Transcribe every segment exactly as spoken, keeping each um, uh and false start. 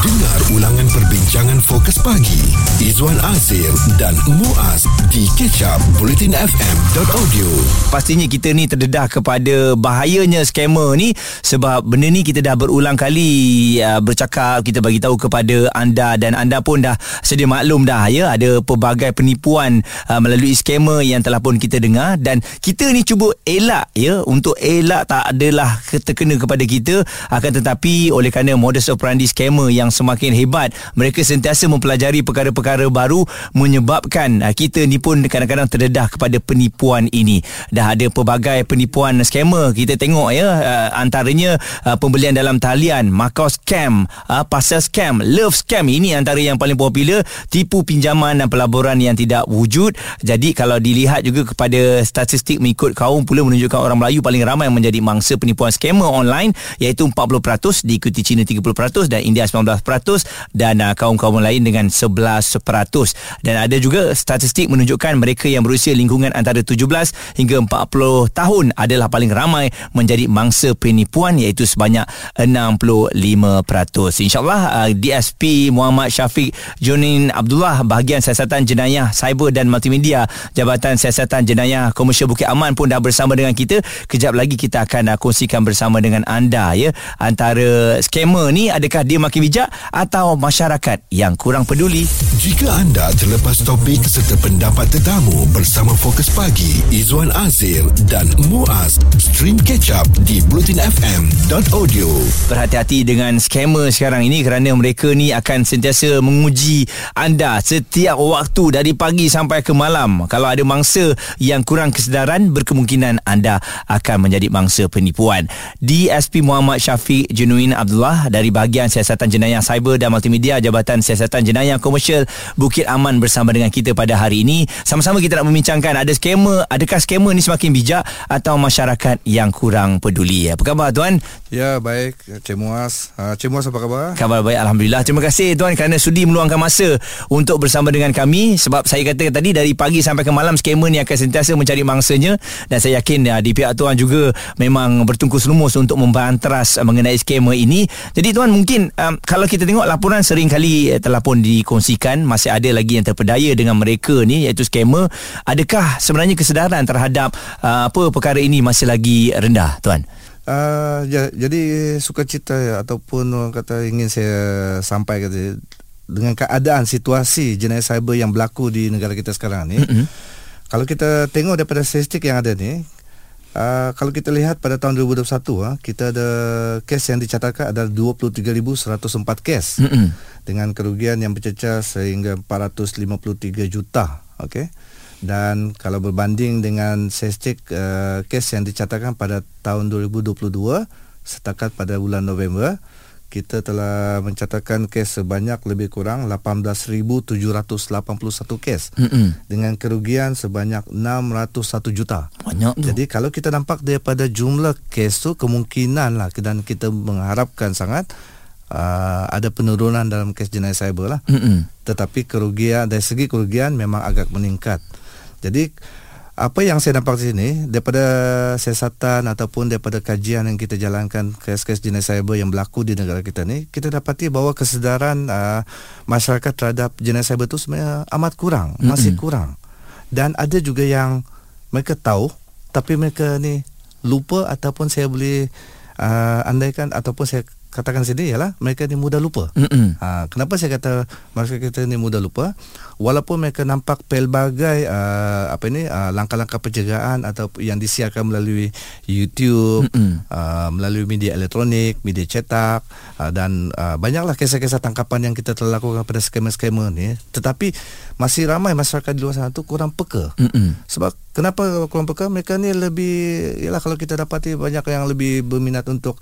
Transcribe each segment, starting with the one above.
Dengar ulangan perbincangan Fokus Pagi Izwan Azir dan Muaz di catch up bulletin f m dot audio. Pastinya kita ni terdedah kepada bahayanya skamer ni, sebab benda ni kita dah berulang kali uh, bercakap, kita bagi tahu kepada anda dan anda pun dah sedia maklum dah ya, ada pelbagai penipuan uh, melalui skamer yang telah pun kita dengar, dan kita ni cuba elak ya, untuk elak tak adalah terkena kepada kita, akan tetapi oleh kerana modus operandi skamer yang semakin hebat, mereka sentiasa mempelajari perkara-perkara baru, menyebabkan kita ni pun kadang-kadang terdedah kepada penipuan ini. Dah ada pelbagai penipuan skamer kita tengok ya, antaranya pembelian dalam talian, Macau scam, pasal scam, love scam, ini antara yang paling popular, tipu pinjaman dan pelaburan yang tidak wujud. Jadi kalau dilihat juga kepada statistik mengikut kaum pula menunjukkan orang Melayu paling ramai menjadi mangsa penipuan skamer online, iaitu empat puluh peratus, diikuti China tiga puluh peratus dan India sembilan belas peratus dan uh, kaum-kaum lain dengan sebelas peratus. Dan ada juga statistik menunjukkan mereka yang berusia lingkungan antara tujuh belas hingga empat puluh tahun adalah paling ramai menjadi mangsa penipuan, iaitu sebanyak enam puluh lima peratus. InsyaAllah uh, D S P Muhammad Syafiq Junin Abdullah, Bahagian Siasatan Jenayah Cyber dan Multimedia, Jabatan Siasatan Jenayah Komersial Bukit Aman pun dah bersama dengan kita. Kejap lagi kita akan uh, kongsikan bersama dengan anda ya, antara skamer ni adakah dia makin bijak atau masyarakat yang kurang peduli. Jika anda terlepas topik serta pendapat tetamu bersama Fokus Pagi Izwan Azir dan Muaz, stream catch up di bulletin f m dot audio. Berhati-hati dengan skamer sekarang ini kerana mereka ni akan sentiasa menguji anda setiap waktu, dari pagi sampai ke malam. Kalau ada mangsa yang kurang kesedaran, berkemungkinan anda akan menjadi mangsa penipuan. D S P Muhammad Syafiq Junin Abdullah dari Bahagian Siasatan Jenayah Cyber dan Multimedia, Jabatan Siasatan Jenayah Komersial Bukit Aman bersama dengan kita pada hari ini. Sama-sama kita nak membincangkan, ada skamer, adakah skamer ni semakin bijak atau masyarakat yang kurang peduli. Apa khabar tuan? Ya, baik Cik Muaz. Cik Muaz apa khabar? Khabar baik, alhamdulillah. Terima kasih tuan kerana sudi meluangkan masa untuk bersama dengan kami, sebab saya kata tadi dari pagi sampai ke malam skamer ni akan sentiasa mencari mangsanya, dan saya yakin ya, di pihak tuan juga memang bertungkus lumus untuk membanteras mengenai skamer ini. Jadi tuan, mungkin um, kalau kita tengok laporan sering kali telah pun dikongsikan, masih ada lagi yang terpedaya dengan mereka ni, iaitu skamer. Adakah sebenarnya kesedaran terhadap uh, apa perkara ini masih lagi rendah tuan? Uh, ya, jadi sukacita ataupun orang kata ingin saya sampaikan dengan keadaan situasi jenayah cyber yang berlaku di negara kita sekarang ni. Mm-hmm. Kalau kita tengok daripada statistik yang ada ni, Uh, kalau kita lihat pada tahun dua ribu dua puluh satu, uh, kita ada kes yang dicatatkan adalah dua puluh tiga ribu seratus empat kes, mm-hmm, dengan kerugian yang bercecah sehingga empat ratus lima puluh tiga juta. Okay? Dan kalau berbanding dengan statistik uh, kes yang dicatatkan pada tahun dua ribu dua puluh dua, setakat pada bulan November, kita telah mencatatkan kes sebanyak lebih kurang lapan belas ribu tujuh ratus lapan puluh satu kes, mm-hmm, dengan kerugian sebanyak enam ratus satu juta. Banyak tu. Jadi kalau kita nampak daripada jumlah kes tu, kemungkinan lah, dan kita mengharapkan sangat uh, ada penurunan dalam kes jenayah cyber lah. Mm-hmm. Tetapi kerugian, dari segi kerugian memang agak meningkat. Jadi apa yang saya nampak di sini daripada siasatan ataupun daripada kajian yang kita jalankan kes-kes jenayah cyber yang berlaku di negara kita ni, kita dapati bahawa kesedaran uh, masyarakat terhadap jenayah cyber itu sebenarnya amat kurang, mm-hmm, masih kurang. Dan ada juga yang mereka tahu tapi mereka ni lupa, ataupun saya boleh uh, andaikan ataupun saya katakan sini ialah mereka ni mudah lupa. Mm-hmm. Ha, kenapa saya kata masyarakat kita ni mudah lupa? Walaupun mereka nampak pelbagai uh, apa ini uh, langkah-langkah pencegahan atau yang disiarkan melalui YouTube, mm-hmm, uh, melalui media elektronik, media cetak, uh, dan uh, banyaklah kisah-kisah tangkapan yang kita telah lakukan pada skema-skema ni. Tetapi masih ramai masyarakat di luar sana tu kurang peka. Mm-hmm. Sebab kenapa kurang peka? Mereka ni lebih, ialah kalau kita dapati banyak yang lebih berminat untuk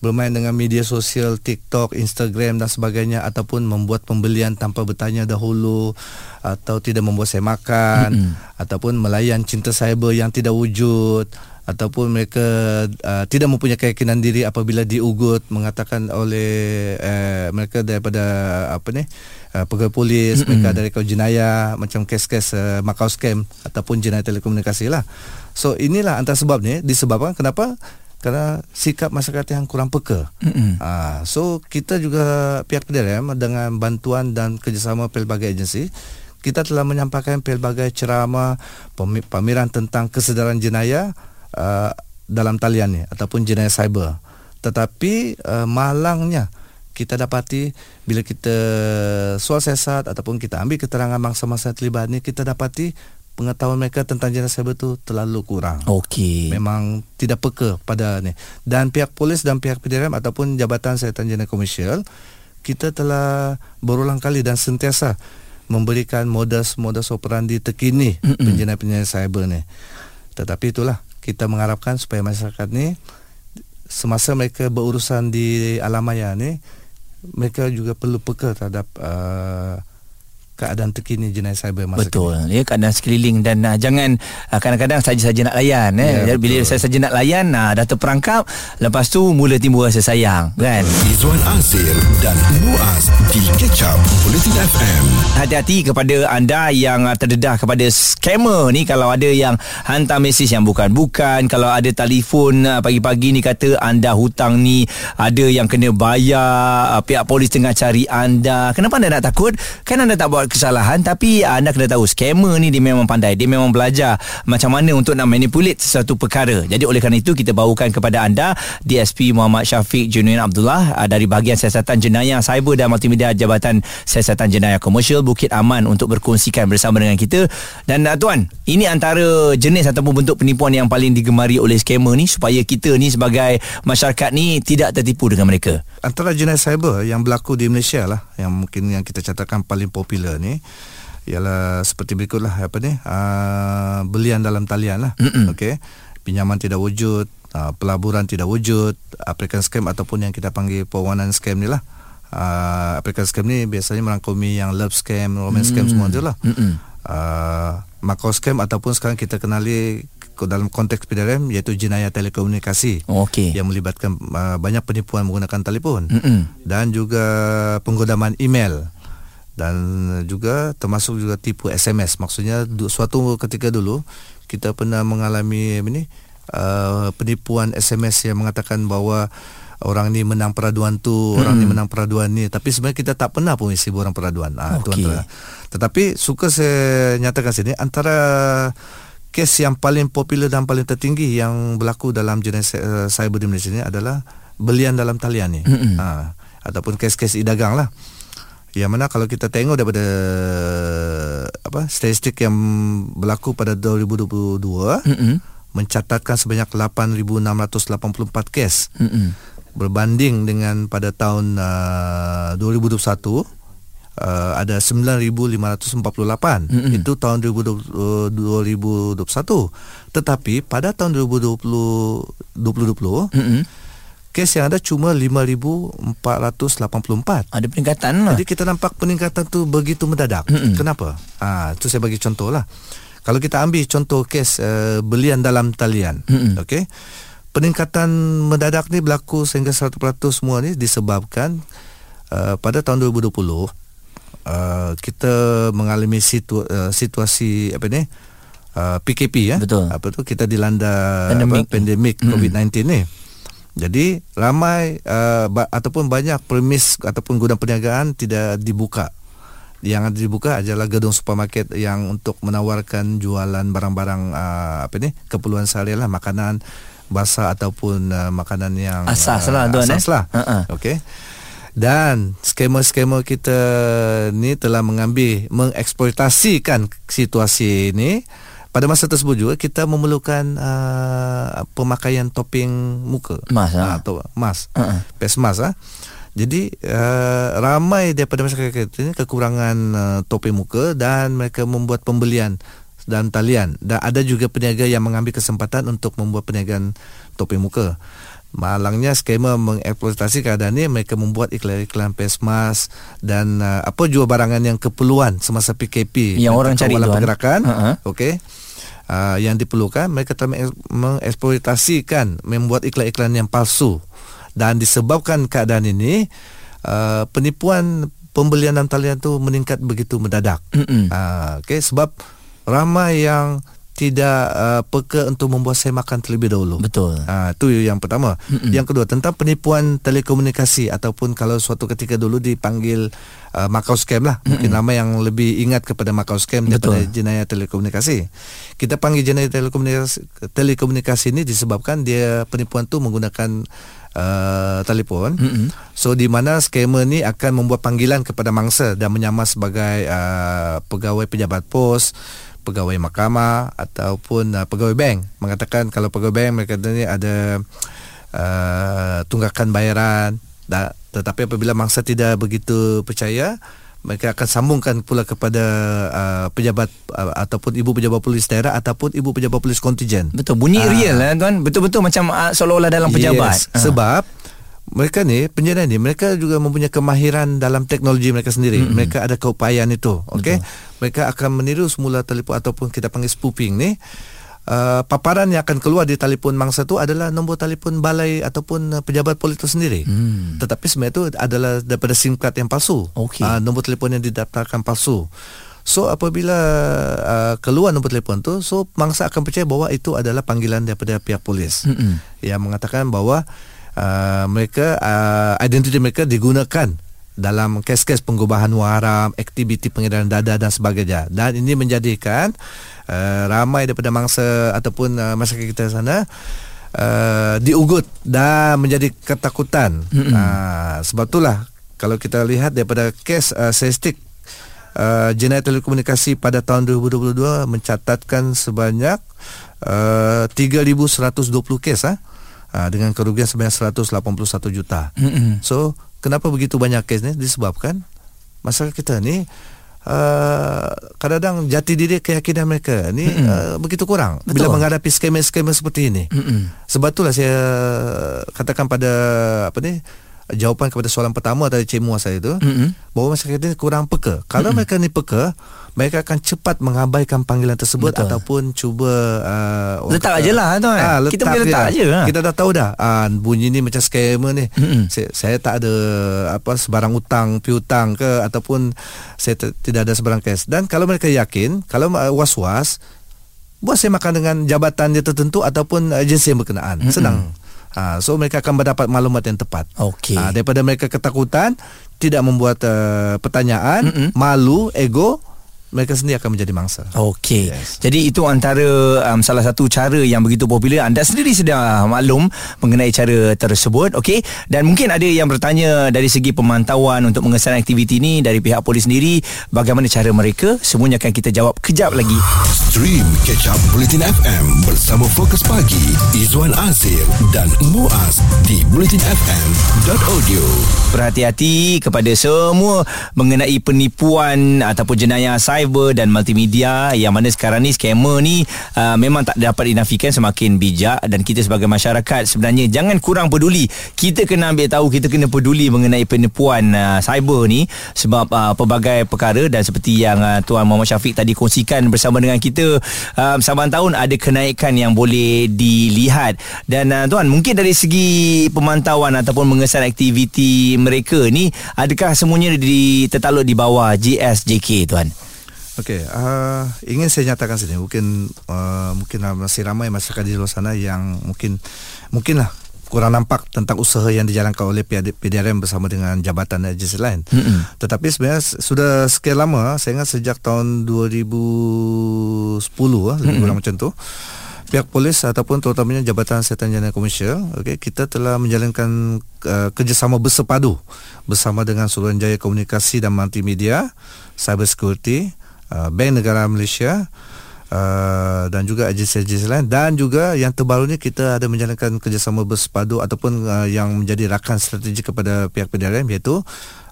bermain dengan media sosial, TikTok, Instagram dan sebagainya, ataupun membuat pembelian tanpa bertanya dahulu, atau tidak membuat semakan, mm-hmm, ataupun melayan cinta cyber yang tidak wujud, ataupun mereka uh, tidak mempunyai keyakinan diri apabila diugut mengatakan oleh uh, mereka daripada apa ni uh, pegawai polis, mm-hmm, mereka dari kaum jenayah macam kes-kes uh, Macau scam ataupun jenayah telekomunikasi lah. So inilah antara sebab ni, disebabkan kenapa kerana sikap masyarakat yang kurang peka. Mm-hmm. Ha, so kita juga pihak P D R M dengan bantuan dan kerjasama pelbagai agensi, kita telah menyampaikan pelbagai ceramah, pameran tentang kesedaran jenayah uh, dalam talian ni ataupun jenayah cyber. Tetapi uh, malangnya kita dapati bila kita suasesat ataupun kita ambil keterangan mangsa-mangsa terlibat ni, kita dapati pengetahuan mereka tentang jenayah cyber tu terlalu kurang. Okey. Memang tidak peka pada ni. Dan pihak polis dan pihak P D R M ataupun Jabatan Siasatan Jenayah Komersial, kita telah berulang kali dan sentiasa memberikan modus-modus operandi terkini mm-hmm. penjenayah-penjenayah cyber ni. Tetapi itulah, kita mengharapkan supaya masyarakat ni semasa mereka berurusan di alam maya ni, mereka juga perlu peka terhadap uh, keadaan terkini jenayah cyber masa betul kini. Ya, keadaan sekeliling dan uh, jangan uh, kadang-kadang saja-saja nak layan eh. Ya, bila saya saja nak layan uh, dah terperangkap, lepas tu mula timbul rasa sayang kan. Izwan Azir dan Muaz di Catch Up Bulletin F M. Hati-hati kepada anda yang uh, terdedah kepada scammer ni. Kalau ada yang hantar mesej yang bukan-bukan, kalau ada telefon uh, pagi-pagi ni kata anda hutang ni, ada yang kena bayar, uh, pihak polis tengah cari anda. Kenapa anda nak takut? Kan anda tak buat kesalahan, tapi anda kena tahu scammer ni dia memang pandai, dia memang belajar macam mana untuk nak manipulate sesuatu perkara. Jadi oleh kerana itu kita bawakan kepada anda D S P Muhammad Syafiq Junin Abdullah dari bahagian Siasatan Jenayah Cyber dan Multimedia Jabatan Siasatan Jenayah Komersial Bukit Aman untuk berkongsikan bersama dengan kita. Dan tuan, ini antara jenis ataupun bentuk penipuan yang paling digemari oleh scammer ni, supaya kita ni sebagai masyarakat ni tidak tertipu dengan mereka. Antara jenayah cyber yang berlaku di Malaysia lah, yang mungkin yang kita catatkan paling popular ni ialah seperti berikutlah, apa ni, uh, belian dalam talian lah. Okey, pinjaman tidak wujud, uh, pelaburan tidak wujud, application scam ataupun yang kita panggil perwanan scam ni lah. Uh, application scam ni biasanya merangkumi yang love scam, romance mm. scam semua tu lah. Uh, macro scam ataupun sekarang kita kenali dalam konteks P D R M iaitu jenayah telekomunikasi. Okay. Yang melibatkan uh, banyak penipuan menggunakan telefon. Mm-mm. Dan juga penggodaman email, dan juga termasuk juga tipu S M S. Maksudnya suatu ketika dulu kita pernah mengalami ini uh, penipuan S M S yang mengatakan bahawa orang ni menang peraduan tu, hmm. orang ni menang peraduan ni, tapi sebenarnya kita tak pernah pun isi borang peraduan. Ah, okay. Tuan-tuan. Tetapi suka saya nyatakan sini antara kes yang paling popular dan paling tertinggi yang berlaku dalam jenis uh, cyber di Malaysia ni adalah belian dalam talian ni. Hmm. Ha, ataupun kes-kes e-dagang lah. Yang mana kalau kita tengok daripada apa statistik yang berlaku pada dua ribu dua puluh dua, mm-hmm. mencatatkan sebanyak lapan ribu enam ratus lapan puluh empat kes, mm-hmm. berbanding dengan pada tahun uh, dua ribu dua puluh satu uh, ada sembilan ribu lima ratus empat puluh lapan, mm-hmm. itu tahun dua ribu dua puluh satu. Tetapi pada tahun dua ribu dua puluh, dua ribu dua puluh mm-hmm. kes yang ada cuma lima ribu empat ratus lapan puluh empat. Ada peningkatan lah. Jadi kita nampak peningkatan tu begitu mendadak. Mm-mm. Kenapa? Ah, ha, tu saya bagi contoh lah. Kalau kita ambil contoh kes uh, belian dalam talian, okey, peningkatan mendadak ni berlaku sehingga seratus peratus semua ni disebabkan uh, pada tahun dua ribu dua puluh uh, kita mengalami situ, uh, situasi apa ni uh, P K P ya. Betul. Apa tu, kita dilanda pandemik, apa, pandemik COVID sembilan belas ni. Jadi ramai uh, ba- ataupun banyak premis ataupun gudang perniagaan tidak dibuka. Yang dibuka adalah gedung supermarket yang untuk menawarkan jualan barang-barang uh, apa ni, keperluan seharian lah, makanan basah ataupun uh, makanan yang asas lah, uh, asas lah. Uh-huh. Okey. Dan skema-skema kita ni telah mengambil mengeksploitasikan situasi ini. Pada masa tersebut juga kita memerlukan uh, pemakaian topeng muka mas, ha, atau mas, uh-uh. face mask. Ha. Jadi uh, ramai daripada masyarakat ini kekurangan uh, topeng muka dan mereka membuat pembelian dan talian. Dan ada juga peniaga yang mengambil kesempatan untuk membuat perniagaan topeng muka. Malangnya skema mengeksploitasi keadaan ini, mereka membuat iklan-iklan face mask dan uh, apa jual barangan yang keperluan semasa P K P yang orang cari dalam pergerakan. Uh-huh. Okey. Uh, yang diperlukan, mereka telah mengeksploitasikan, membuat iklan-iklan yang palsu, dan disebabkan keadaan ini uh, penipuan pembelian dalam talian tu meningkat begitu mendadak. Uh, Okey, sebab ramai yang tidak uh, peka untuk membuat semakan terlebih dahulu. Betul. Ha, itu yang pertama. Mm-mm. Yang kedua, tentang penipuan telekomunikasi ataupun kalau suatu ketika dulu dipanggil uh, Macau Scam lah. Mm-mm. Mungkin nama yang lebih ingat kepada Macau Scam daripada Betul. Jenayah telekomunikasi. Kita panggil jenayah telekomunikasi, telekomunikasi ini disebabkan dia penipuan tu menggunakan Uh, telefon. Mm-hmm. So di mana scammer ni akan membuat panggilan kepada mangsa dan menyamar sebagai uh, pegawai pejabat pos, pegawai mahkamah ataupun uh, pegawai bank. Mengatakan kalau pegawai bank mereka ni ada uh, tunggakan bayaran. Dah, tetapi apabila mangsa tidak begitu percaya, mereka akan sambungkan pula kepada uh, pejabat uh, ataupun ibu pejabat polis daerah ataupun ibu pejabat polis kontijen. Betul, bunyi uh, real lah tuan. Betul-betul macam uh, seolah-olah dalam pejabat. Yes, uh. Sebab mereka ni, penjana ni, mereka juga mempunyai kemahiran dalam teknologi mereka sendiri. Mm-hmm. Mereka ada keupayaan itu. Okay? Mereka akan meniru semula telefon ataupun kita panggil spoofing ni. Uh, paparan yang akan keluar di telefon mangsa itu adalah nombor telefon balai ataupun uh, pejabat polis itu sendiri. Hmm. Tetapi sebenarnya itu adalah daripada SIM card yang palsu. Okay. Uh, nombor telefon yang didaftarkan palsu. So apabila uh, keluar nombor telefon tu, so mangsa akan percaya bahawa itu adalah panggilan daripada pihak polis. Hmm-mm. Yang mengatakan bahawa uh, mereka uh, identiti mereka digunakan dalam kes-kes pengubahan waram, aktiviti pengedaran dada dan sebagainya. Dan ini menjadikan uh, ramai daripada mangsa ataupun uh, masyarakat kita sana uh, diugut dan menjadi ketakutan. Uh, sebab itulah kalau kita lihat daripada kes uh, statistik uh, jenayah telekomunikasi pada tahun dua ribu dua puluh dua mencatatkan sebanyak uh, tiga ribu seratus dua puluh kes uh, uh, dengan kerugian sebanyak seratus lapan puluh satu juta. Mm-mm. So kenapa begitu banyak kes ni? Disebabkan masyarakat kita ni uh, kadang-kadang jati diri keyakinan mereka ni uh, begitu kurang. Betul. Bila menghadapi skema-skema seperti ini. Mm-mm. Sebab itulah saya katakan pada apa ni, jawapan kepada soalan pertama tadi Cik Muaz saya itu, mm-hmm, bahawa masyarakat ini kurang peka. Kalau mm-hmm mereka ni peka, mereka akan cepat mengabaikan panggilan tersebut. Betul. Ataupun cuba uh, letak kata, ajalah tuan. Ah, letak kita boleh letak dia, aja. Kita dah tahu dah ah, bunyi ni macam scammer ni. Mm-hmm. Saya, saya tak ada apa sebarang hutang, piutang ke ataupun saya t- tidak ada sebarang kes. Dan kalau mereka yakin, kalau uh, was-was, buat semakan dengan jabatan dia tertentu ataupun agensi yang berkenaan. Mm-hmm. Senang. Ha, so mereka akan mendapat maklumat yang tepat. Okay. Ha, daripada mereka ketakutan, tidak membuat uh, pertanyaan, mm-mm, malu, ego, mereka sendiri akan menjadi mangsa. Okey. Yes. Jadi itu antara um, salah satu cara yang begitu popular. Anda sendiri sudah maklum mengenai cara tersebut. Okey. Dan mungkin ada yang bertanya dari segi pemantauan untuk mengesan aktiviti ini dari pihak polis sendiri, bagaimana cara mereka? Semuanya akan kita jawab kejap lagi. Stream Catch Up Bulletin F M bersama Fokus Pagi Izwan Azir dan Muaz di bulletin f m dot audio. Berhati-hati kepada semua mengenai penipuan ataupun jenayah cyber dan multimedia, yang mana sekarang ni scammer ni uh, memang tak dapat dinafikan semakin bijak, dan kita sebagai masyarakat sebenarnya jangan kurang peduli. Kita kena ambil tahu, kita kena peduli mengenai penipuan uh, cyber ni sebab uh, pelbagai perkara. Dan seperti yang uh, Tuan Muhammad Syafiq tadi kongsikan bersama dengan kita, uh, saban tahun ada kenaikan yang boleh dilihat. Dan uh, Tuan, mungkin dari segi pemantauan ataupun mengesan aktiviti mereka ni, adakah semuanya ditertakluk di bawah J S J K Tuan? Okey, uh, ingin saya nyatakan sini, mungkin uh, mungkin masih ramai masyarakat di luar sana yang mungkin mungkinlah kurang nampak tentang usaha yang dijalankan oleh P D R M bersama dengan jabatan agensi lain. Mm-hmm. Tetapi sebenarnya sudah sekian lama, saya ingat sejak tahun dua ribu sepuluh, mm-hmm, lebih kurang macam tu, pihak polis ataupun terutamanya Jabatan Siasatan Jenayah Komersial, okey, kita telah menjalankan uh, kerjasama bersepadu bersama dengan Suruhanjaya Komunikasi dan Multimedia, Cyber Security, Bank Negara Malaysia uh, dan juga agensi-agensi lain. Dan juga yang terbaru ni, kita ada menjalankan kerjasama bersepadu ataupun uh, yang menjadi rakan strategi kepada pihak P D R M, iaitu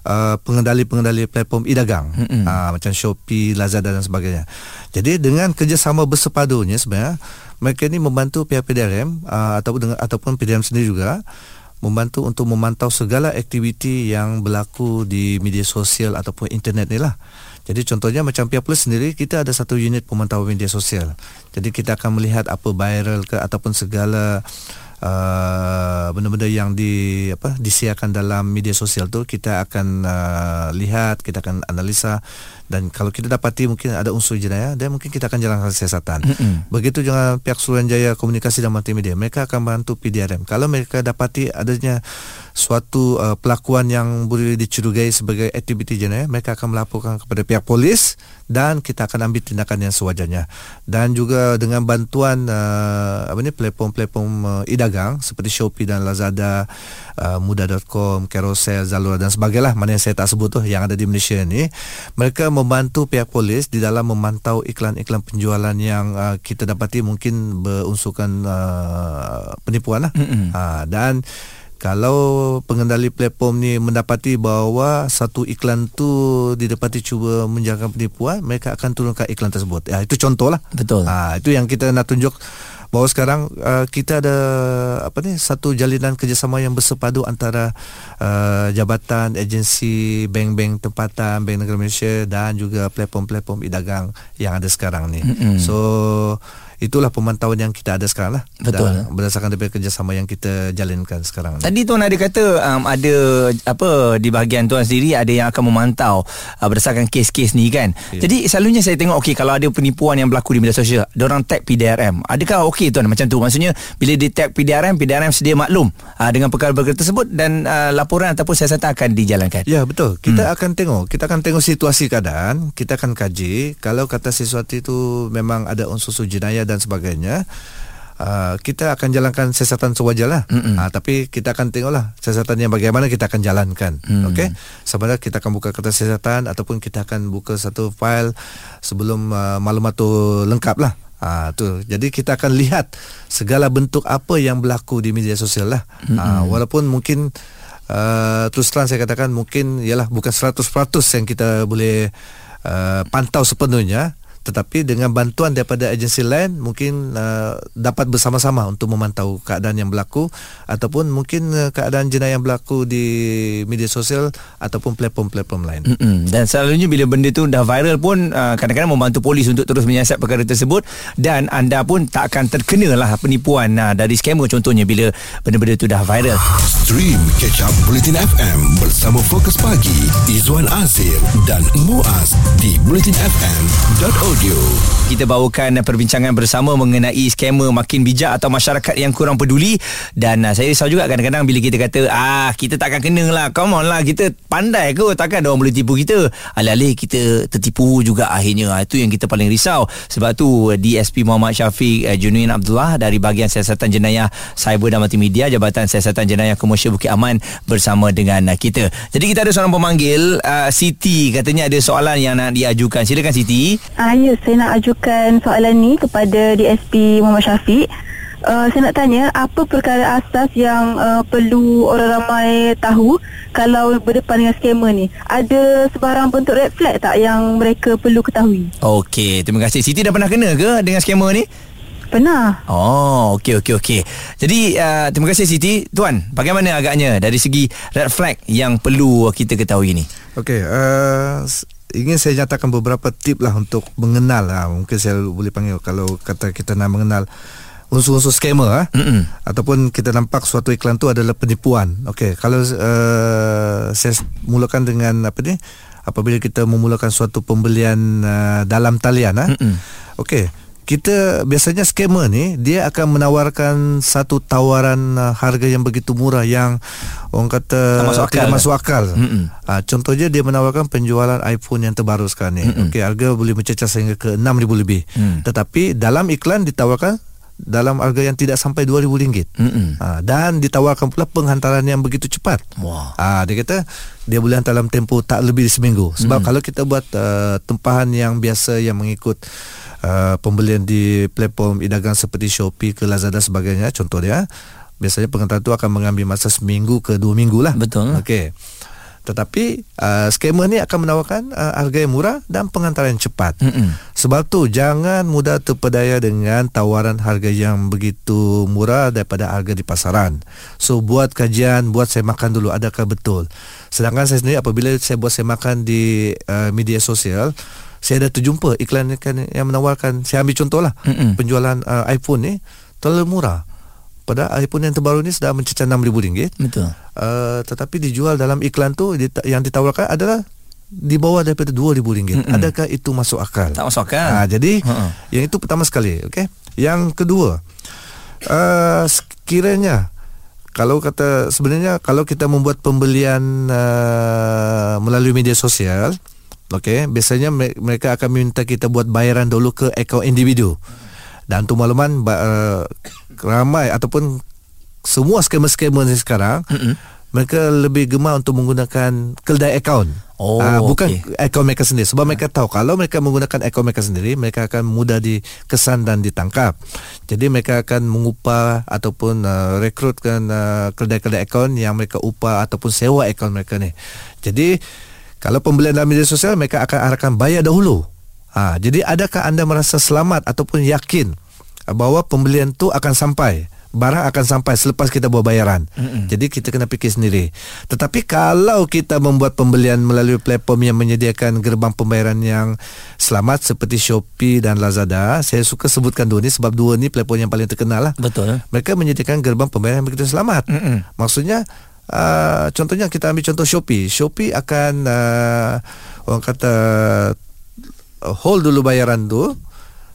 uh, pengendali-pengendali platform e-dagang, mm-hmm, uh, macam Shopee, Lazada dan sebagainya. Jadi dengan kerjasama bersepadunya sebenarnya mereka ni membantu pihak P D R M uh, ataupun, ataupun P D R M sendiri juga membantu untuk memantau segala aktiviti yang berlaku di media sosial ataupun internet ni lah. Jadi contohnya macam pihak polis sendiri, kita ada satu unit pemantauan media sosial. Jadi kita akan melihat apa viral ke ataupun segala uh, benda-benda yang di apa disiarkan dalam media sosial tu, kita akan uh, lihat, kita akan analisa Dan kalau kita dapati mungkin ada unsur jenayah, dan mungkin kita akan jalankan siasatan. Mm-hmm. Begitu juga pihak Suruhanjaya Komunikasi dan Multimedia, mereka akan bantu P D R M. Kalau mereka dapati adanya suatu uh, pelakuan yang boleh dicurigai sebagai aktiviti jenayah, mereka akan melaporkan kepada pihak polis dan kita akan ambil tindakan yang sewajarnya. Dan juga dengan bantuan uh, apa ni platform-platform uh, e-dagang seperti Shopee dan Lazada, uh, muda dot com, Carousell, Zalora dan sebagainya, mana yang saya tak sebut tu yang ada di Malaysia ni, mereka membantu pihak polis di dalam memantau iklan-iklan penjualan yang uh, kita dapati mungkin berunsurkan uh, penipuan lah. Mm-hmm. Ha, dan kalau pengendali platform ni mendapati bahawa satu iklan tu didapati cuba menjaga penipuan, mereka akan turunkan iklan tersebut. Ya, itu contohlah. Betul. Ha, itu yang kita nak tunjuk bahawa sekarang uh, kita ada apa ni satu jalinan kerjasama yang bersepadu antara uh, jabatan, agensi, bank-bank tempatan, Bank Negara Malaysia dan juga platform-platform e-dagang yang ada sekarang ni. Mm-hmm. So itulah pemantauan yang kita ada sekarang lah. Betul. Berdasarkan daripada kerjasama yang kita jalinkan sekarang. Tadi tuan ada kata um, ada apa di bahagian tuan sendiri ada yang akan memantau uh, berdasarkan kes-kes ni kan. Yeah. Jadi selalunya saya tengok okey kalau ada penipuan yang berlaku di media sosial, diorang tag P D R M. Adakah okey tuan macam tu? Maksudnya bila di tag P D R M, P D R M sedia maklum uh, dengan perkara-perkara tersebut dan uh, laporan ataupun siasatan akan dijalankan. Ya, yeah, betul. Kita hmm. akan tengok, kita akan tengok situasi keadaan, kita akan kaji kalau kata sesuatu itu memang ada unsur jenayah dan sebagainya, uh, kita akan jalankan siasatan sewajarlah. Uh, tapi kita akan tengoklah siasatan yang bagaimana kita akan jalankan. Mm. Okey. Sebenarnya kita akan buka kertas siasatan ataupun kita akan buka satu fail sebelum uh, maklumat tu lengkaplah. Ah ha, tu. Jadi kita akan lihat segala bentuk apa yang berlaku di media sosial lah. Ha, walaupun mungkin uh, terus terang saya katakan mungkin ialah bukan seratus peratus yang kita boleh uh, pantau sepenuhnya, tetapi dengan bantuan daripada agensi lain mungkin uh, dapat bersama-sama untuk memantau keadaan yang berlaku ataupun mungkin uh, keadaan jenayah yang berlaku di media sosial ataupun platform-platform lain. Mm-mm. Dan selalunya bila benda tu dah viral pun uh, kadang-kadang membantu polis untuk terus menyiasat perkara tersebut dan anda pun tak akan terkena lah penipuan uh, dari scammer contohnya bila benda-benda tu dah viral. Stream catch up Bulletin F M bersama Fokus Pagi Izwan Azir dan Muaz di bulletin f m dot audio. Kita bawakan perbincangan bersama mengenai skamer makin bijak atau masyarakat yang kurang peduli. Dan uh, saya risau juga kadang-kadang bila kita kata ah kita takkan kena lah, come on lah, kita pandai ke, takkan orang boleh tipu kita, alih-alih kita tertipu juga akhirnya. Itu yang kita paling risau. Sebab tu D S P Muhammad Syafiq uh, Junin Abdullah dari bahagian Siasatan Jenayah Cyber dan Multimedia Jabatan Siasatan Jenayah Komersial Bukit Aman bersama dengan uh, kita. Jadi kita ada seorang pemanggil, uh, Siti katanya ada soalan yang nak diajukan. Silakan Siti. Hai, saya nak ajukan soalan ni kepada D S P Muhammad Syafiq. Uh, saya nak tanya apa perkara asas yang uh, perlu orang ramai tahu kalau berdepan dengan skamer ni. Ada sebarang bentuk red flag tak yang mereka perlu ketahui? Okey, terima kasih. Siti dah pernah kena ke dengan skamer ni? Pernah. Oh, okey okey okey. Jadi uh, terima kasih Siti. Tuan, bagaimana agaknya dari segi red flag yang perlu kita ketahui ni? Okey, uh, ingin saya nyatakan beberapa tip lah untuk mengenal lah. Mungkin saya boleh panggil kalau kata kita nak mengenal unsur-unsur skamer lah, ataupun kita nampak suatu iklan tu adalah penipuan. Okey, kalau uh, saya mulakan dengan apa ni, apabila kita memulakan suatu pembelian uh, dalam talian lah. Okey, kita biasanya skamer ni dia akan menawarkan satu tawaran uh, harga yang begitu murah yang orang kata tak masuk akal, tak masuk akal. Uh, contohnya dia menawarkan penjualan iPhone yang terbaru sekarang ni. Okey, harga boleh mencecah sehingga ke enam ribu lebih. Mm. Tetapi dalam iklan ditawarkan dalam harga yang tidak sampai dua ribu ringgit. Ha, dan ditawarkan pula penghantaran yang begitu cepat. Wow. Ha, dia kata dia boleh hantar dalam tempoh tak lebih seminggu. Sebab mm. kalau kita buat uh, tempahan yang biasa yang mengikut uh, pembelian di platform e-dagang seperti Shopee ke Lazada sebagainya contoh dia, biasanya penghantaran itu akan mengambil masa seminggu ke dua minggu lah. Betul. Okey. Tetapi uh, skamer ni akan menawarkan uh, harga yang murah dan penghantaran yang cepat. Mm-mm. Sebab tu jangan mudah terpedaya dengan tawaran harga yang begitu murah daripada harga di pasaran. So buat kajian, buat semakan dulu adakah betul. Sedangkan saya sendiri apabila saya buat semakan di uh, media sosial, saya dah terjumpa iklan-iklan yang menawarkan, saya ambil contoh lah, Mm-mm. penjualan uh, iPhone ni terlalu murah. Pada iPhone yang terbaru ni sudah mencecah enam ribu ringgit. Betul. Uh, tetapi dijual dalam iklan tu yang ditawarkan adalah di bawah daripada dua ribu ringgit. Mm-mm. Adakah itu masuk akal? Tak masuk akal. Ha, jadi uh-uh. yang itu pertama sekali, okay? Yang kedua, uh, sekiranya kalau kata sebenarnya kalau kita membuat pembelian uh, melalui media sosial, okay, biasanya mereka akan minta kita buat bayaran dulu ke akaun individu. Dan untuk makluman, uh, ramai ataupun semua skamer-skamer ni sekarang, Mm-mm. mereka lebih gemar untuk menggunakan keldai akaun. Oh, uh, bukan okay. akaun mereka sendiri. Sebab mereka tahu kalau mereka menggunakan akaun mereka sendiri, mereka akan mudah dikesan dan ditangkap. Jadi mereka akan mengupah ataupun uh, rekrutkan uh, kedai-kedai akaun yang mereka upah ataupun sewa akaun mereka ni. Jadi kalau pembelian dalam media sosial, mereka akan arahkan bayar dahulu. Ha, jadi adakah anda merasa selamat ataupun yakin bahawa pembelian tu akan sampai? Barang akan sampai selepas kita buat bayaran. Mm-mm. Jadi kita kena fikir sendiri. Tetapi kalau kita membuat pembelian melalui platform yang menyediakan gerbang pembayaran yang selamat seperti Shopee dan Lazada, saya suka sebutkan dua ni sebab dua ni platform yang paling terkenal lah. Betul. Mereka menyediakan gerbang pembayaran yang begitu selamat. Mm-mm. Maksudnya uh, contohnya kita ambil contoh Shopee. Shopee akan uh, orang kata uh, hold dulu bayaran tu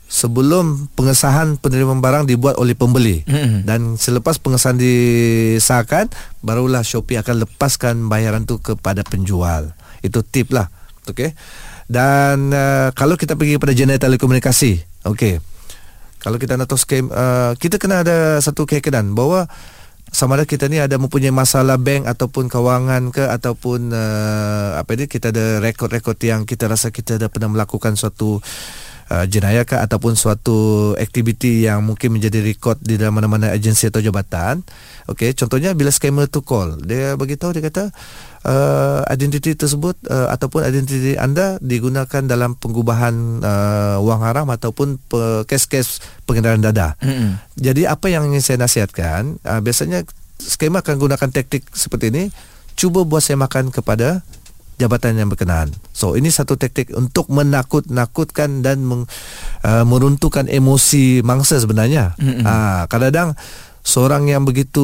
sebelum pengesahan penerimaan barang dibuat oleh pembeli. Mm-hmm. Dan selepas pengesahan disahkan, barulah Shopee akan lepaskan bayaran tu kepada penjual. Itu tip lah. Okay. Dan uh, kalau kita pergi kepada jenayah telekomunikasi, okay, kalau kita nak tahu scam, uh, kita kena ada satu keyakinan bahawa sama ada kita ni ada mempunyai masalah bank ataupun kewangan ke ataupun uh, apa ni, kita ada rekod-rekod yang kita rasa kita dah pernah melakukan suatu Uh, jenayah ke ataupun suatu aktiviti yang mungkin menjadi rekod di dalam mana-mana agensi atau jabatan. Okey, contohnya bila scammer tu call, dia bagi tahu, dia kata uh, identiti tersebut uh, ataupun identiti anda digunakan dalam pengubahan uh, wang haram ataupun pe- kes-kes pengendaraan dadah. Mm-hmm. Jadi apa yang saya nasihatkan, uh, biasanya scammer akan gunakan taktik seperti ini, cuba buat semakan kepada jabatan yang berkenaan. So ini satu taktik untuk menakut-nakutkan dan meng, uh, meruntuhkan emosi mangsa sebenarnya. Uh, kadang-kadang seorang yang begitu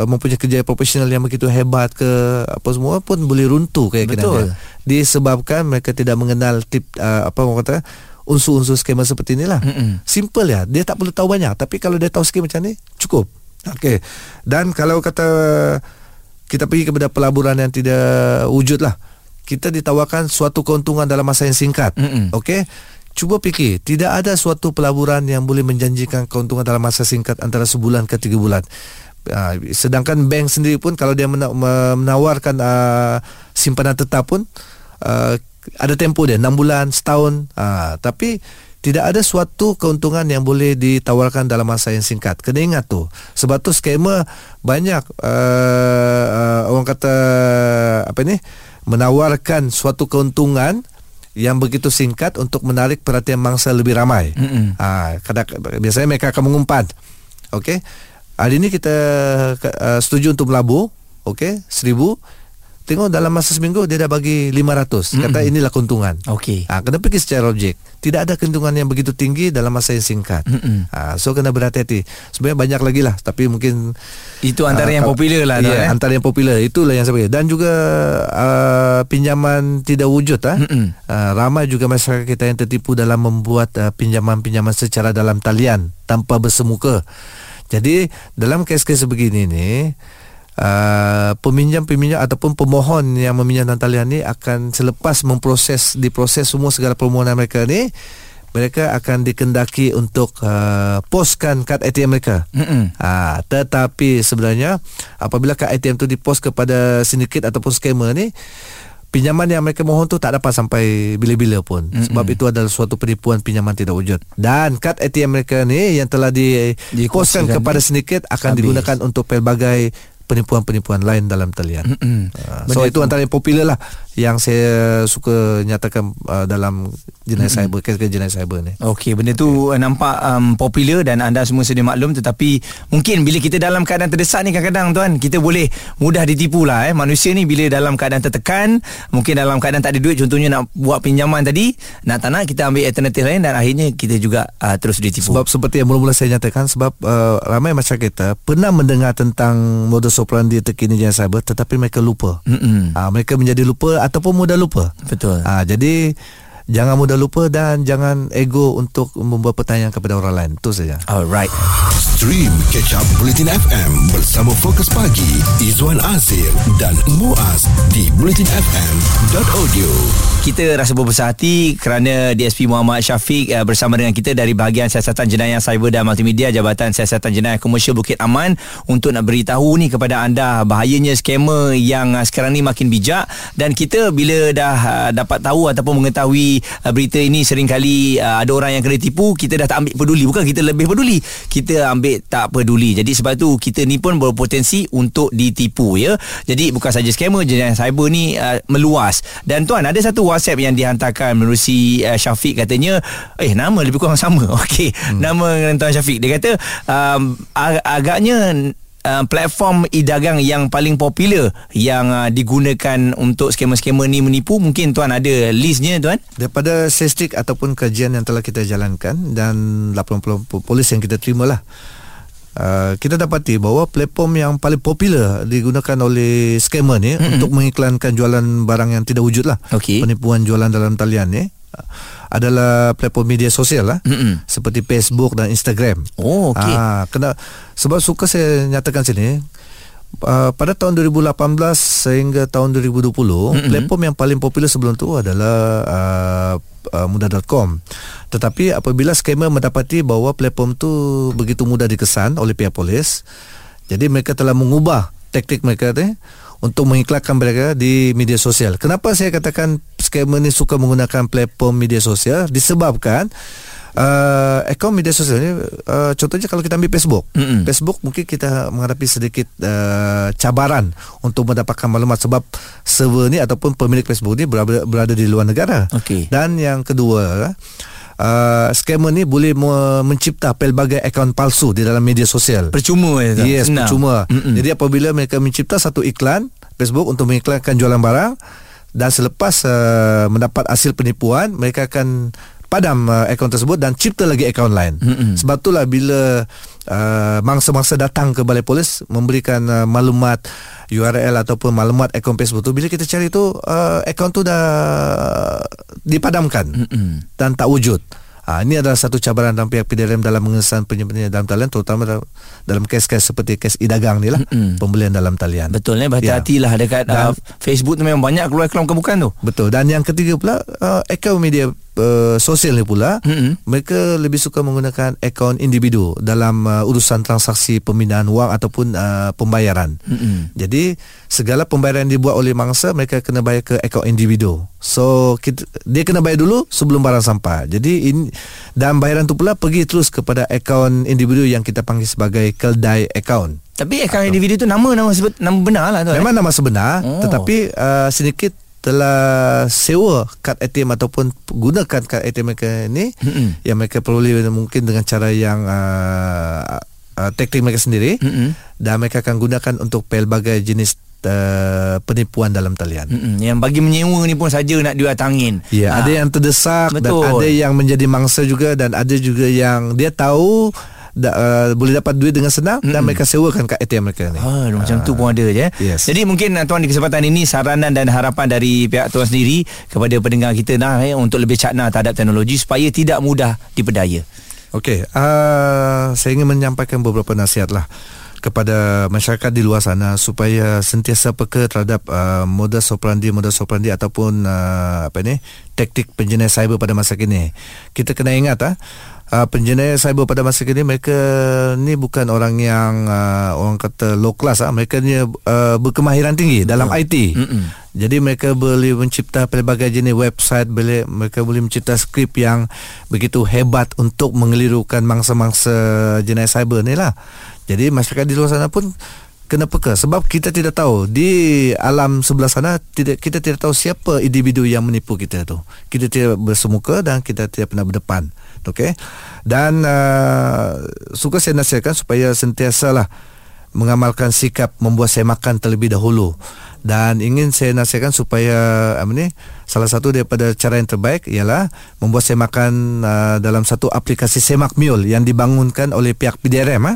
uh, mempunyai kerjaya profesional yang begitu hebat ke apa semua pun boleh runtuh kayak kena. Disebabkan mereka tidak mengenal tip uh, apa orang kata unsur-unsur skema seperti inilah. Mm-mm. Simple ya. Dia tak perlu tahu banyak, tapi kalau dia tahu sikit macam ni cukup. Okey. Dan kalau kata kita pergi kepada pelaburan yang tidak wujud lah, kita ditawarkan suatu keuntungan dalam masa yang singkat. Okey, cuba fikir, tidak ada suatu pelaburan yang boleh menjanjikan keuntungan dalam masa singkat antara sebulan ke tiga bulan. Uh, sedangkan bank sendiri pun kalau dia mena- menawarkan uh, simpanan tetap pun uh, ada tempoh dia, enam bulan, setahun. Uh, tapi tidak ada suatu keuntungan yang boleh ditawarkan dalam masa yang singkat. Kena ingat tu. Sebab tu skamer banyak uh, uh, orang kata apa ni, menawarkan suatu keuntungan yang begitu singkat untuk menarik perhatian mangsa lebih ramai. Uh, kadang- biasanya mereka akan mengumpan. Okey. Hari ini kita uh, setuju untuk melabur. Okey, seribu. Tengok dalam masa seminggu dia dah bagi lima ratus. Kata Mm-mm. inilah keuntungan. Okey. Ha, kena fikir secara objek. Tidak ada keuntungan yang begitu tinggi dalam masa yang singkat. Ha, so kena berhati-hati. Sebenarnya banyak lagi lah, tapi mungkin itu antara uh, yang popular lah. Ya, yeah, eh? antara yang popular. Itulah yang saya bagi. Dan juga uh, pinjaman tidak wujud. Ha? Uh, ramai juga masyarakat kita yang tertipu dalam membuat uh, pinjaman-pinjaman secara dalam talian tanpa bersemuka. Jadi dalam kes-kes begini ni, Uh, peminjam-peminjam ataupun pemohon yang meminjam dalam talian ni akan selepas memproses diproses semua segala permohonan mereka ni, mereka akan dikendaki untuk uh, poskan kad A T M mereka. Uh, tetapi sebenarnya apabila kad A T M tu dipos kepada sindiket ataupun skamer ni, pinjaman yang mereka mohon tu tak dapat sampai bila-bila pun. Mm-mm. Sebab itu adalah suatu penipuan pinjaman tidak wujud. Dan kad A T M mereka ni yang telah diposkan kepada sindiket akan habis digunakan untuk pelbagai penipuan-penipuan lain dalam talian. Uh, so itu, itu antara yang popular lah yang saya suka nyatakan uh, dalam jenayah Mm-mm. cyber, kes-kes jenayah cyber ni. Okey, benda tu okay. nampak um, popular dan anda semua sedia maklum, tetapi mungkin bila kita dalam keadaan terdesak ni kadang-kadang tuan, kita boleh mudah ditipu lah eh. Manusia ni bila dalam keadaan tertekan, mungkin dalam keadaan tak ada duit, contohnya nak buat pinjaman tadi, nak tak nak kita ambil alternatif lain dan akhirnya kita juga uh, terus ditipu. Sebab seperti yang mula-mula saya nyatakan, sebab uh, ramai masyarakat kita pernah mendengar tentang modus operandi terkini jenayah cyber, tetapi mereka lupa. Uh, mereka menjadi lupa ataupun mudah lupa. Betul. Ha, jadi jangan mudah lupa dan jangan ego untuk membuat pertanyaan kepada orang lain. Itu saja. Alright. Stream Catch Up Bulletin F M bersama Fokus Pagi, Izwan Azir dan Muaz di bulletin f m dot audio. Kita rasa berbesar hati kerana D S P Muhammad Syafiq uh, bersama dengan kita dari bahagian Siasatan Jenayah Cyber dan Multimedia Jabatan Siasatan Jenayah Komersial Bukit Aman untuk nak beritahu ni kepada anda bahayanya skamer yang uh, sekarang ni makin bijak. Dan kita bila dah uh, dapat tahu ataupun mengetahui berita ini, seringkali uh, ada orang yang kena tipu, kita dah tak ambil peduli. Bukan kita lebih peduli, kita ambil tak peduli. Jadi sebab tu kita ni pun berpotensi untuk ditipu, ya. Jadi bukan saja skamer, jenayah cyber ni uh, meluas. Dan tuan, ada satu WhatsApp yang dihantarkan menerusi uh, Syafiq, katanya eh nama lebih kurang sama. Okey, hmm. nama tuan Syafiq. Dia kata um, ag- agaknya Uh, platform e-dagang yang paling popular yang uh, digunakan untuk skema-skema ni menipu. Mungkin tuan ada listnya, tuan? Daripada statistik ataupun kajian yang telah kita jalankan dan laporan polis yang kita terima lah, uh, kita dapati bahawa platform yang paling popular digunakan oleh skamer ni mm-hmm. untuk mengiklankan jualan barang yang tidak wujud lah. Okay. Penipuan jualan dalam talian ni adalah platform media sosial lah, mm-hmm. seperti Facebook dan Instagram. Oh, okey. Ah, kena, sebab suka saya nyatakan sini, uh, pada tahun dua ribu lapan belas sehingga tahun dua ribu dua puluh, mm-hmm. platform yang paling popular sebelum tu adalah uh, uh, muda dot com. Tetapi apabila skamer mendapati bahawa platform tu begitu mudah dikesan oleh pihak polis, jadi mereka telah mengubah taktik mereka ni untuk mengiklankan mereka di media sosial. Kenapa saya katakan skamer ni suka menggunakan platform media sosial? Disebabkan uh, akaun media sosial ni, uh, contohnya kalau kita ambil Facebook, mm-hmm. Facebook mungkin kita menghadapi sedikit uh, cabaran untuk mendapatkan maklumat sebab server ni ataupun pemilik Facebook ni berada, berada di luar negara. Okay. Dan yang kedua, Uh, skamer ni boleh mencipta pelbagai akaun palsu di dalam media sosial. Percuma ya, yes, senang. Percuma. Mm-mm. Jadi apabila mereka mencipta satu iklan Facebook untuk mengiklankan jualan barang, dan selepas uh, mendapat hasil penipuan, mereka akan padam uh, akaun tersebut dan cipta lagi akaun lain. Mm-mm. Sebab itulah bila uh, mangsa-mangsa datang ke balai polis memberikan uh, maklumat U R L ataupun maklumat akaun Facebook tu, bila kita cari tu uh, akaun tu dah uh, dipadamkan, mm-hmm. dan tak wujud. Ha, ini adalah satu cabaran dalam pihak P D R M dalam mengesan penyedia dalam talian, terutama dalam, dalam kes-kes seperti kes e-dagang ni lah, mm-hmm. pembelian dalam talian. Betul ni, berhati-hatilah ya. Dekat dan, uh, Facebook tu memang banyak keluar iklan bukan tu. Betul. Dan yang ketiga pula, uh, akaun media Uh, sosial ni pula, mm-hmm. mereka lebih suka menggunakan akaun individu dalam uh, urusan transaksi pemindahan wang ataupun uh, pembayaran. Mm-hmm. Jadi segala pembayaran yang dibuat oleh mangsa, mereka kena bayar ke akaun individu. So kita, dia kena bayar dulu sebelum barang sampai. Jadi in, dan bayaran tu pula pergi terus kepada akaun individu yang kita panggil sebagai keldai akaun. Tapi akaun individu tu nama nama sebut nama benar lah tu. Memang eh? Nama sebenar, oh. tetapi uh, sedikit telah sewa kad A T M ataupun gunakan kad A T M mereka ni, mm-hmm. yang mereka peroleh mungkin dengan cara yang uh, uh, taktik mereka sendiri, mm-hmm. dan mereka akan gunakan untuk pelbagai jenis Uh, penipuan dalam talian, mm-hmm. yang bagi menyewa ni pun saja nak diatangin. Ya, yeah, ha. Ada yang terdesak, betul. Dan ada yang menjadi mangsa juga, dan ada juga yang dia tahu Da, uh, boleh dapat duit dengan senang, mm-hmm. dan mereka sewakan kat A T M mereka ni. Ha, macam ha. tu pun ada je. Yes. Jadi mungkin tuan di kesempatan ini saranan dan harapan dari pihak tuan sendiri kepada pendengar kita nah, eh, untuk lebih cakna terhadap teknologi supaya tidak mudah dipedaya. Okey, uh, saya ingin menyampaikan beberapa nasihat lah kepada masyarakat di luar sana supaya sentiasa peka terhadap uh, modus operandi modus operandi ataupun uh, apa ni taktik penjenayah cyber pada masa kini. Kita kena ingat ah uh, penjenayah cyber pada masa kini mereka ni bukan orang yang uh, orang kata low class ah uh. mereka ni uh, berkemahiran tinggi dalam hmm. I T. Hmm. Jadi mereka boleh mencipta pelbagai jenis website, boleh mereka boleh mencipta skrip yang begitu hebat untuk mengelirukan mangsa-mangsa jenayah cyber ni lah. Jadi masyarakat di luar sana pun kena peka sebab kita tidak tahu di alam sebelah sana, tidak kita tidak tahu siapa individu yang menipu kita tu. Kita tidak bersemuka dan kita tidak pernah berdepan. Okey. Dan uh, suka saya nasihatkan supaya sentiasalah mengamalkan sikap membuat semakan terlebih dahulu. Dan ingin saya nasihatkan supaya apa ni, salah satu daripada cara yang terbaik ialah membuat semakan uh, dalam satu aplikasi Semak Mule yang dibangunkan oleh pihak P D R M. Ha?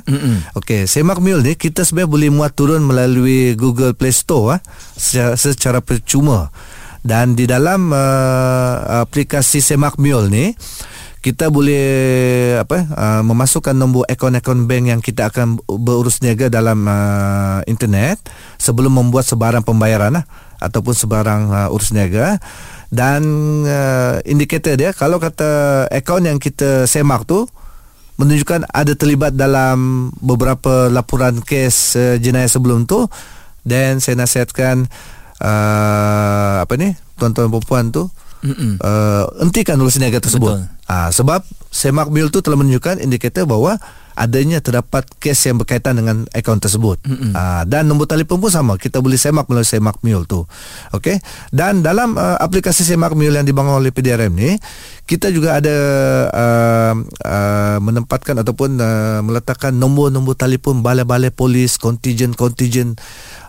Okey, Semak Mule ni kita sebenarnya boleh muat turun melalui Google Play Store ha? secara, secara percuma. Dan di dalam uh, aplikasi Semak Mule ni, kita boleh apa uh, memasukkan nombor akaun-akaun bank yang kita akan berurus niaga dalam uh, internet sebelum membuat sebarang pembayaran lah, ataupun sebarang uh, urus niaga. Dan uh, indikator dia, kalau kata akaun yang kita semak tu menunjukkan ada terlibat dalam beberapa laporan kes uh, jenayah sebelum tu, dan saya nasihatkan uh, apa ni tuan-tuan perempuan tu Uh, hentikan urus niaga tersebut. Ha, sebab Semak Mule tu telah menunjukkan indikator bahawa adanya terdapat kes yang berkaitan dengan akaun tersebut. Ha, dan nombor telefon pun sama, kita boleh semak melalui Semak Mule tu. Okey. Dan dalam uh, aplikasi Semak Mule yang dibangun oleh P D R M ni, kita juga ada uh, uh, menempatkan ataupun uh, meletakkan nombor-nombor telefon balai-balai polis, kontijen-kontijen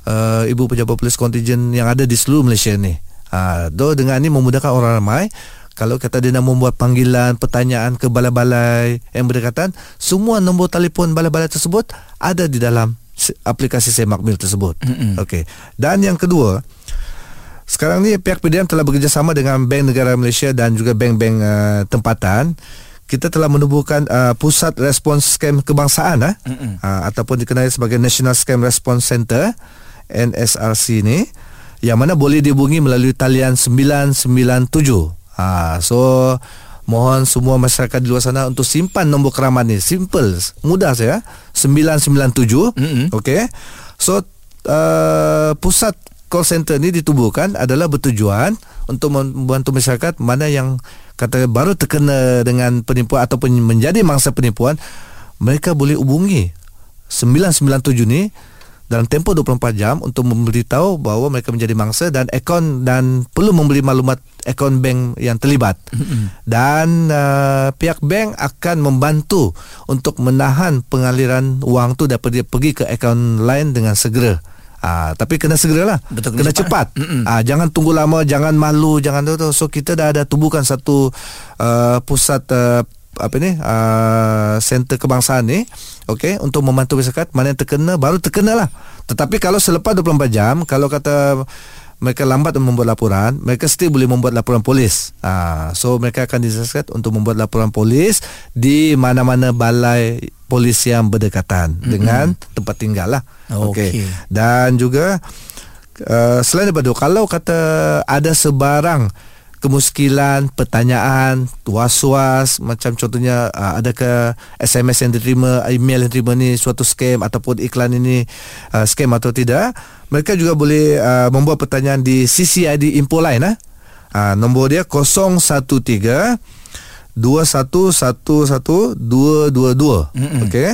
uh, ibu pejabat polis kontijen yang ada di seluruh Malaysia ni. Ha, dengan ini memudahkan orang ramai. Kalau kata dia nak membuat panggilan, pertanyaan ke balai-balai yang berdekatan, semua nombor telefon balai-balai tersebut ada di dalam aplikasi Semak Mule tersebut. Mm-hmm. Okey. Dan yang kedua, sekarang ni pihak P D R M telah bekerjasama dengan Bank Negara Malaysia dan juga bank-bank uh, tempatan. Kita telah menubuhkan uh, Pusat Respons Skam Kebangsaan eh? mm-hmm. uh, ataupun dikenali sebagai National Scam Response Center, N S R C ni, yang mana boleh dihubungi melalui talian sembilan sembilan tujuh. Ha, so mohon semua masyarakat di luar sana untuk simpan nombor keramat ni. Simple, mudah saja, sembilan sembilan tujuh. Mm-hmm. Okey. So uh, pusat call center ni ditubuhkan adalah bertujuan untuk membantu masyarakat mana yang kata baru terkena dengan penipuan ataupun menjadi mangsa penipuan, mereka boleh hubungi sembilan sembilan tujuh ni dalam tempoh dua puluh empat jam untuk memberitahu bahawa mereka menjadi mangsa dan akaun dan perlu membeli maklumat akaun bank yang terlibat. Mm-hmm. Dan uh, pihak bank akan membantu untuk menahan pengaliran wang tu daripada pergi ke akaun lain dengan segera. Ah, tapi kena segeralah, betul, kena cepat. cepat. Ah, jangan tunggu lama, jangan malu, jangan tu. So kita dah ada tubuhkan satu uh, pusat uh, apa ni uh, Center Kebangsaan ni, okey, untuk membantu masyarakat mana yang terkena baru terkena lah. Tetapi kalau selepas dua puluh empat jam, kalau kata mereka lambat membuat laporan, mereka still boleh membuat laporan polis. uh, So mereka akan disesuaikan untuk membuat laporan polis di mana-mana balai polis yang berdekatan mm-hmm. dengan tempat tinggal lah. Okey. Okay. Dan juga uh, selain daripada, kalau kata ada sebarang kemuskilan, pertanyaan, was-was, macam contohnya adakah S M S yang diterima, email yang diterima ni suatu scam ataupun iklan ini uh, scam atau tidak, mereka juga boleh uh, membuat pertanyaan di C C I D Infoline. eh? uh, Nombor dia kosong satu tiga dua satu satu satu dua dua dua. Mm-hmm. Okey.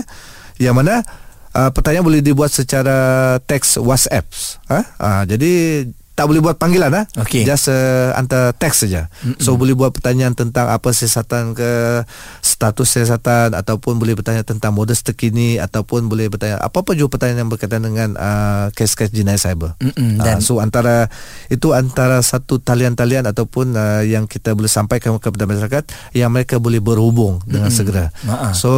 Yang mana uh, pertanyaan boleh dibuat secara teks WhatsApp. huh? uh, Jadi tak boleh buat panggilan ah. Ha? Okay. Just uh, hantar teks saja. Mm-hmm. So boleh buat pertanyaan tentang apa siasatan ke, status siasatan, ataupun boleh bertanya tentang modus terkini, ataupun boleh bertanya apa-apa juga pertanyaan yang berkaitan dengan uh, kes-kes jenayah cyber. Mm-hmm. Dan uh, so antara itu antara satu talian-talian ataupun uh, yang kita boleh sampaikan kepada masyarakat yang mereka boleh berhubung mm-hmm. dengan segera. Ma-a. So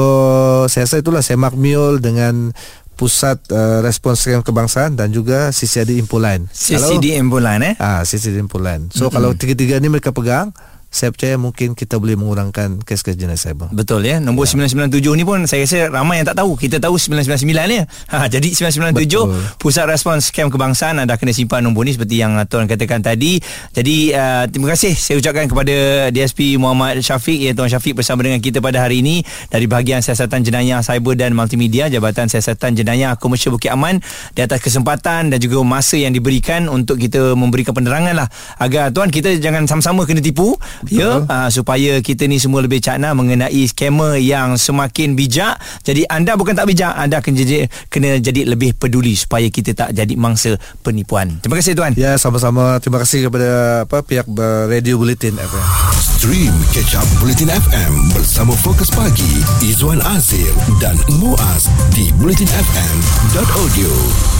saya rasa itulah Semak Mule dengan Pusat uh, Respons Skam Kebangsaan dan juga C C I D Infoline. C C I D Infoline eh? Ah, C C I D Infoline. So mm-hmm. kalau tiga-tiga ni mereka pegang, saya percaya mungkin kita boleh mengurangkan kes-kes jenayah cyber. Betul ya. Nombor ya. sembilan sembilan tujuh ni pun saya rasa ramai yang tak tahu. Kita tahu sembilan sembilan sembilan ni. Ha, jadi sembilan sembilan tujuh betul. Pusat Respons Scam Kebangsaan, anda kena simpan nombor ni seperti yang tuan katakan tadi. Jadi uh, terima kasih saya ucapkan kepada D S P Muhammad Syafiq, ya, Tuan Syafiq bersama dengan kita pada hari ini dari Bahagian Siasatan Jenayah Cyber dan Multimedia, Jabatan Siasatan Jenayah Komersial Bukit Aman, di atas kesempatan dan juga masa yang diberikan untuk kita memberikan penerangan lah, agar tuan kita jangan sama-sama kena tipu. Ya, uh, supaya kita ni semua lebih cakna mengenai skamer yang semakin bijak. Jadi anda bukan tak bijak, anda kena jadi, kena jadi lebih peduli supaya kita tak jadi mangsa penipuan. Terima kasih tuan. Ya, sama-sama. Terima kasih kepada apa pihak Radio Bulletin F M. Stream catch up Bulletin F M bersama Fokus Pagi Izwan Azir dan Muaz di bulletin f m dot audio.